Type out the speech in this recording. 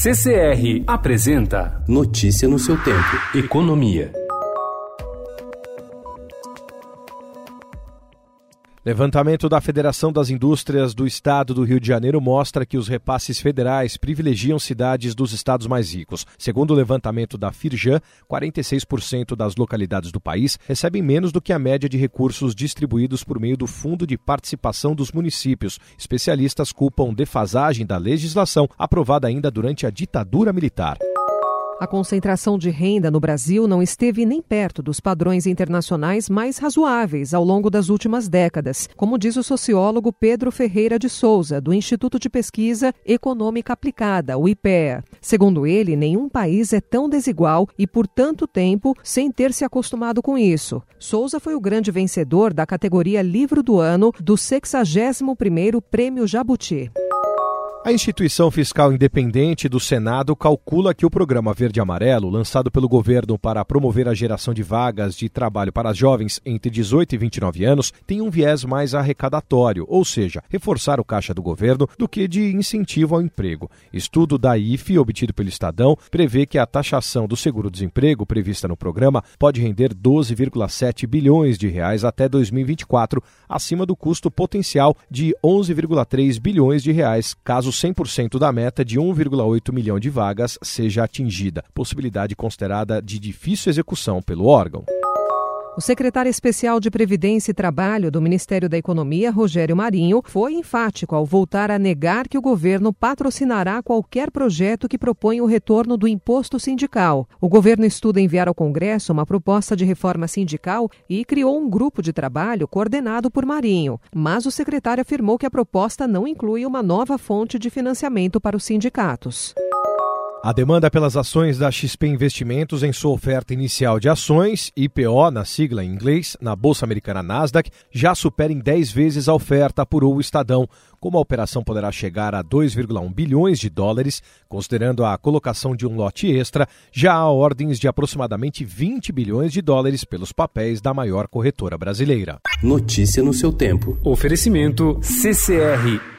CCR apresenta Notícia no seu tempo. Economia. Levantamento da Federação das Indústrias do Estado do Rio de Janeiro mostra que os repasses federais privilegiam cidades dos estados mais ricos. Segundo o levantamento da Firjan, 46% das localidades do país recebem menos do que a média de recursos distribuídos por meio do Fundo de Participação dos Municípios. Especialistas culpam defasagem da legislação aprovada ainda durante a ditadura militar. A concentração de renda no Brasil não esteve nem perto dos padrões internacionais mais razoáveis ao longo das últimas décadas, como diz o sociólogo Pedro Ferreira de Souza, do Instituto de Pesquisa Econômica Aplicada, o IPE. Segundo ele, nenhum país é tão desigual e por tanto tempo sem ter se acostumado com isso. Souza foi o grande vencedor da categoria Livro do Ano do 61º Prêmio Jabuti. A Instituição Fiscal Independente do Senado calcula que o programa Verde Amarelo, lançado pelo governo para promover a geração de vagas de trabalho para jovens entre 18 e 29 anos, tem um viés mais arrecadatório, ou seja, reforçar o caixa do governo do que de incentivo ao emprego. Estudo da IFI, obtido pelo Estadão, prevê que a taxação do seguro-desemprego prevista no programa pode render 12,7 bilhões de reais até 2024, acima do custo potencial de 11,3 bilhões de reais, caso 100% da meta de 1,8 milhão de vagas seja atingida, possibilidade considerada de difícil execução pelo órgão. O secretário especial de Previdência e Trabalho do Ministério da Economia, Rogério Marinho, foi enfático ao voltar a negar que o governo patrocinará qualquer projeto que proponha o retorno do imposto sindical. O governo estuda enviar ao Congresso uma proposta de reforma sindical e criou um grupo de trabalho coordenado por Marinho. Mas o secretário afirmou que a proposta não inclui uma nova fonte de financiamento para os sindicatos. A demanda pelas ações da XP Investimentos em sua oferta inicial de ações, IPO, na sigla em inglês, na Bolsa Americana Nasdaq, já supera em 10 vezes a oferta, apurou o Estadão. Como a operação poderá chegar a 2,1 bilhões de dólares, considerando a colocação de um lote extra, já há ordens de aproximadamente 20 bilhões de dólares pelos papéis da maior corretora brasileira. Notícia no seu tempo. Oferecimento CCR.